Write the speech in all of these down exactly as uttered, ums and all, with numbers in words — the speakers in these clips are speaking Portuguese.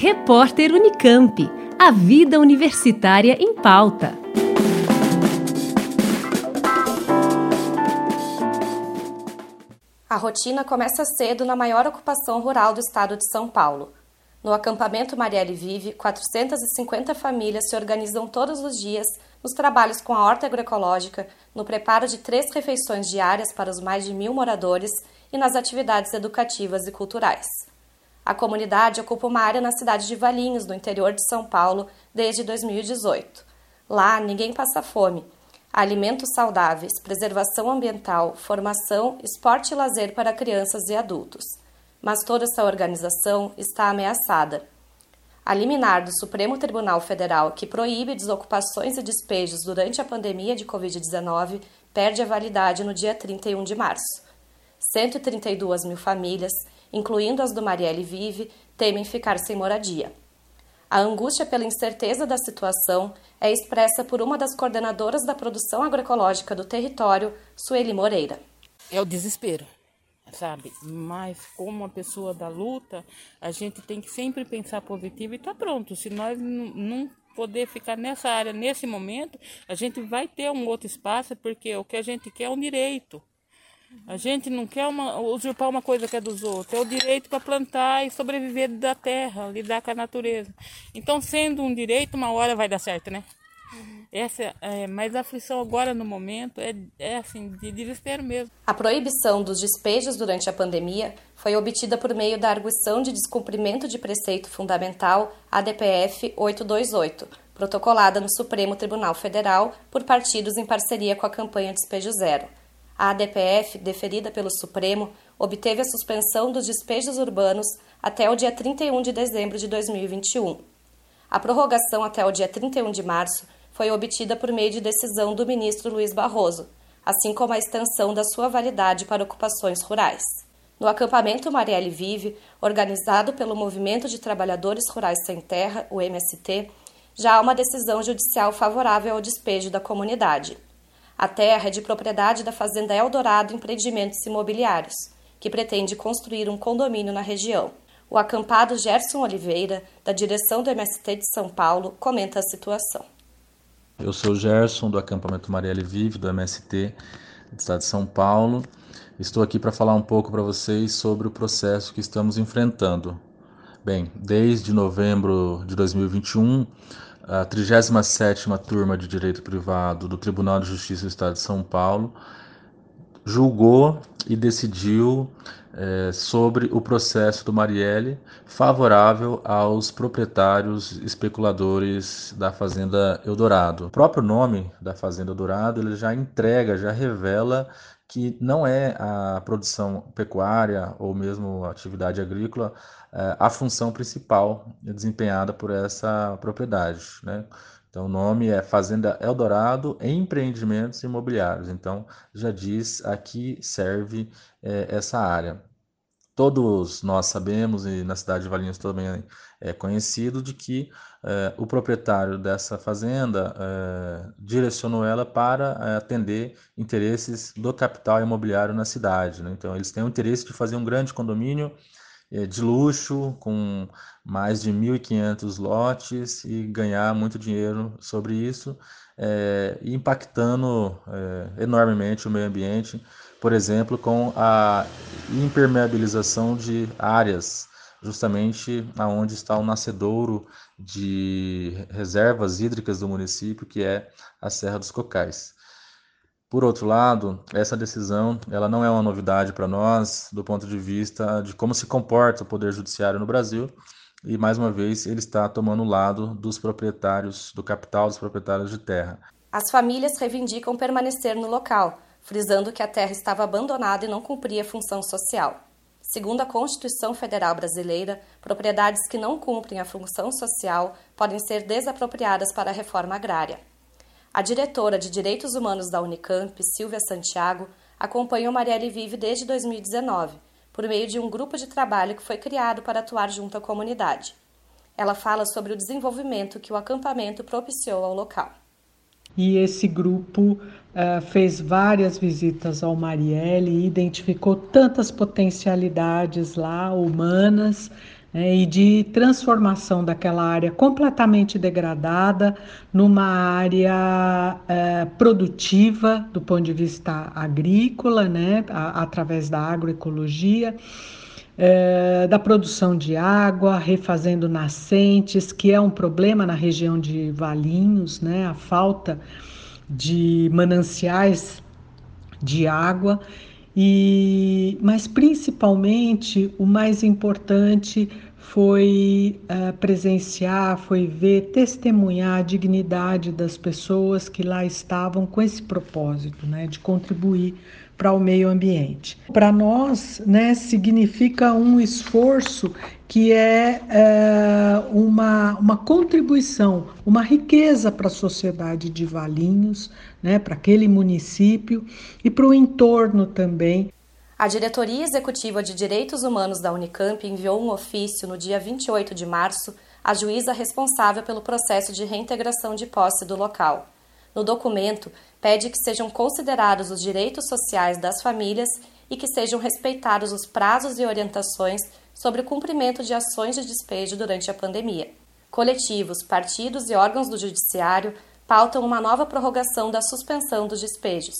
Repórter Unicamp, a vida universitária em pauta. A rotina começa cedo na maior ocupação rural do estado de São Paulo. No acampamento Marielle Vive, quatrocentas e cinquenta famílias se organizam todos os dias nos trabalhos com a horta agroecológica, no preparo de três refeições diárias para os mais de mil moradores e nas atividades educativas e culturais. A comunidade ocupa uma área na cidade de Valinhos, no interior de São Paulo, desde dois mil e dezoito. Lá, ninguém passa fome. Há alimentos saudáveis, preservação ambiental, formação, esporte e lazer para crianças e adultos. Mas toda essa organização está ameaçada. A liminar do Supremo Tribunal Federal, que proíbe desocupações e despejos durante a pandemia de covid dezenove, perde a validade no dia trinta e um de março. cento e trinta e duas mil famílias, incluindo as do Marielle Vive, temem ficar sem moradia. A angústia pela incerteza da situação é expressa por uma das coordenadoras da produção agroecológica do território, Sueli Moreira. É o desespero, sabe? Mas como a pessoa da luta, a gente tem que sempre pensar positivo e tá pronto. Se nós n- não poder ficar nessa área nesse momento, a gente vai ter um outro espaço, porque o que a gente quer é um direito. A gente não quer uma, usurpar uma coisa que é dos outros, é o direito para plantar e sobreviver da terra, lidar com a natureza. Então, sendo um direito, uma hora vai dar certo, né? Uhum. Essa, é, mas a aflição agora, no momento, é, é assim, de desespero mesmo. A proibição dos despejos durante a pandemia foi obtida por meio da Arguição de Descumprimento de Preceito Fundamental, A D P F oitocentos e vinte e oito, protocolada no Supremo Tribunal Federal por partidos em parceria com a campanha Despejo Zero. A A D P F, deferida pelo Supremo, obteve a suspensão dos despejos urbanos até o dia trinta e um de dezembro de dois mil e vinte e um. A prorrogação até o dia trinta e um de março foi obtida por meio de decisão do ministro Luiz Barroso, assim como a extensão da sua validade para ocupações rurais. No acampamento Marielle Vive, organizado pelo Movimento de Trabalhadores Rurais Sem Terra, o M S T, já há uma decisão judicial favorável ao despejo da comunidade. A terra é de propriedade da Fazenda Eldorado Empreendimentos Imobiliários, que pretende construir um condomínio na região. O acampado Gerson Oliveira, da direção do M S T de São Paulo, comenta a situação. Eu sou Gerson, do acampamento Marielle Vive, do M S T do estado de São Paulo. Estou aqui para falar um pouco para vocês sobre o processo que estamos enfrentando. Bem, desde novembro de dois mil e vinte e um, a trigésima sétima turma de Direito Privado do Tribunal de Justiça do Estado de São Paulo julgou e decidiu eh, sobre o processo do Marielle favorável aos proprietários especuladores da Fazenda Eldorado. O próprio nome da Fazenda Eldorado ele já entrega, já revela que não é a produção pecuária ou mesmo a atividade agrícola a função principal desempenhada por essa propriedade, né? Então o nome é Fazenda Eldorado Empreendimentos Imobiliários, então já diz a que serve é, essa área. Todos nós sabemos, e na cidade de Valinhos também é conhecido, de que eh, o proprietário dessa fazenda eh, direcionou ela para eh, atender interesses do capital imobiliário na cidade, né? Então, eles têm o interesse de fazer um grande condomínio eh, de luxo, com mais de mil e quinhentos lotes e ganhar muito dinheiro sobre isso, eh, impactando eh, enormemente o meio ambiente, por exemplo, com a impermeabilização de áreas, justamente onde está o nascedouro de reservas hídricas do município, que é a Serra dos Cocais. Por outro lado, essa decisão ela não é uma novidade para nós, do ponto de vista de como se comporta o Poder Judiciário no Brasil, e, mais uma vez, ele está tomando o lado dos proprietários, do capital dos proprietários de terra. As famílias reivindicam permanecer no local, frisando que a terra estava abandonada e não cumpria função social. Segundo a Constituição Federal Brasileira, propriedades que não cumprem a função social podem ser desapropriadas para a reforma agrária. A diretora de Direitos Humanos da Unicamp, Silvia Santiago, acompanha o Marielle Vive desde dois mil e dezenove, por meio de um grupo de trabalho que foi criado para atuar junto à comunidade. Ela fala sobre o desenvolvimento que o acampamento propiciou ao local. E esse grupo uh, fez várias visitas ao Marielle e identificou tantas potencialidades lá, humanas, é, e de transformação daquela área completamente degradada numa área é, produtiva do ponto de vista agrícola, né, a, através da agroecologia, É, da produção de água, refazendo nascentes, que é um problema na região de Valinhos, né? A falta de mananciais de água, e, mas principalmente o mais importante foi é, presenciar, foi ver, testemunhar a dignidade das pessoas que lá estavam com esse propósito, né? De contribuir para o meio ambiente. Para nós, né, significa um esforço que é, é uma, uma contribuição, uma riqueza para a sociedade de Valinhos, né, para aquele município e para o entorno também. A Diretoria Executiva de Direitos Humanos da Unicamp enviou um ofício no dia vinte e oito de março à juíza responsável pelo processo de reintegração de posse do local. No documento, pede que sejam considerados os direitos sociais das famílias e que sejam respeitados os prazos e orientações sobre o cumprimento de ações de despejo durante a pandemia. Coletivos, partidos e órgãos do judiciário pautam uma nova prorrogação da suspensão dos despejos.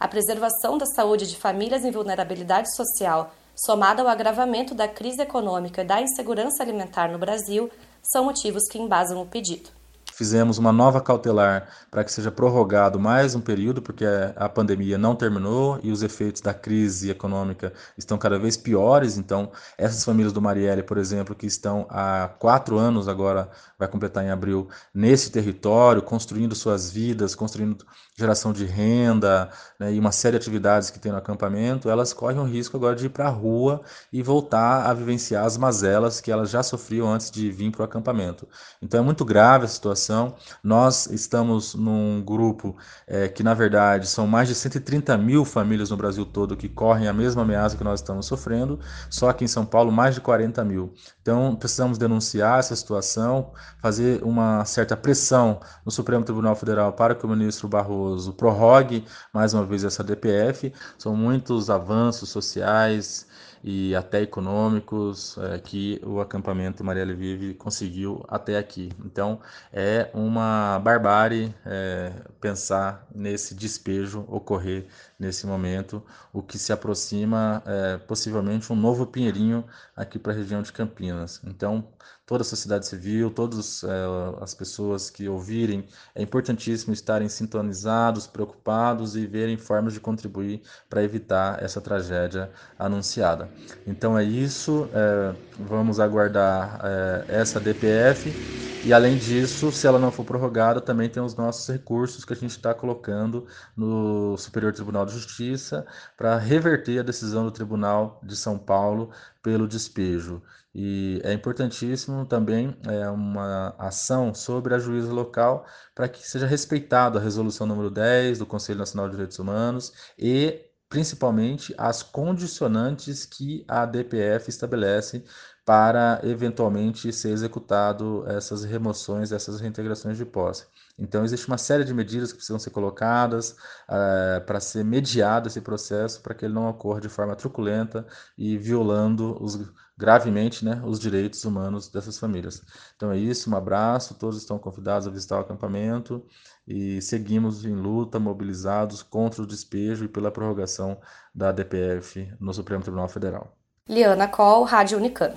A preservação da saúde de famílias em vulnerabilidade social, somada ao agravamento da crise econômica e da insegurança alimentar no Brasil, são motivos que embasam o pedido. Fizemos uma nova cautelar para que seja prorrogado mais um período, porque a pandemia não terminou e os efeitos da crise econômica estão cada vez piores. Então, essas famílias do Marielle, por exemplo, que estão há quatro anos agora, vai completar em abril, nesse território, construindo suas vidas, construindo geração de renda, né, e uma série de atividades que tem no acampamento, elas correm o risco agora de ir para a rua e voltar a vivenciar as mazelas que elas já sofriam antes de vir para o acampamento. Então, é muito grave a situação. Nós estamos num grupo é, que, na verdade, são mais de cento e trinta mil famílias no Brasil todo que correm a mesma ameaça que nós estamos sofrendo, só que em São Paulo mais de quarenta mil. Então, precisamos denunciar essa situação, fazer uma certa pressão no Supremo Tribunal Federal para que o ministro Barroso prorrogue mais uma vez essa D P F. São muitos avanços sociais e até econômicos é, que o acampamento Marielle Vive conseguiu até aqui. Então, é uma barbárie é, pensar nesse despejo ocorrer nesse momento, o que se aproxima é, possivelmente um novo Pinheirinho aqui para a região de Campinas. Então, toda a sociedade civil, todas é, as pessoas que ouvirem, é importantíssimo estarem sintonizados, preocupados e verem formas de contribuir para evitar essa tragédia anunciada. Então é isso, é, vamos aguardar é, essa D P F e, além disso, se ela não for prorrogada, também tem os nossos recursos que a gente está colocando no Superior Tribunal de Justiça para reverter a decisão do Tribunal de São Paulo pelo despejo. E é importantíssimo também é, uma ação sobre a juíza local para que seja respeitada a resolução número dez do Conselho Nacional de Direitos Humanos e, principalmente, as condicionantes que a D P F estabelece para, eventualmente, ser executado essas remoções, essas reintegrações de posse. Então, existe uma série de medidas que precisam ser colocadas uh, para ser mediado esse processo, para que ele não ocorra de forma truculenta e violando os, gravemente né, os direitos humanos dessas famílias. Então é isso, um abraço, todos estão convidados a visitar o acampamento e seguimos em luta, mobilizados contra o despejo e pela prorrogação da D P F no Supremo Tribunal Federal. Liana Coll, Rádio Unicamp.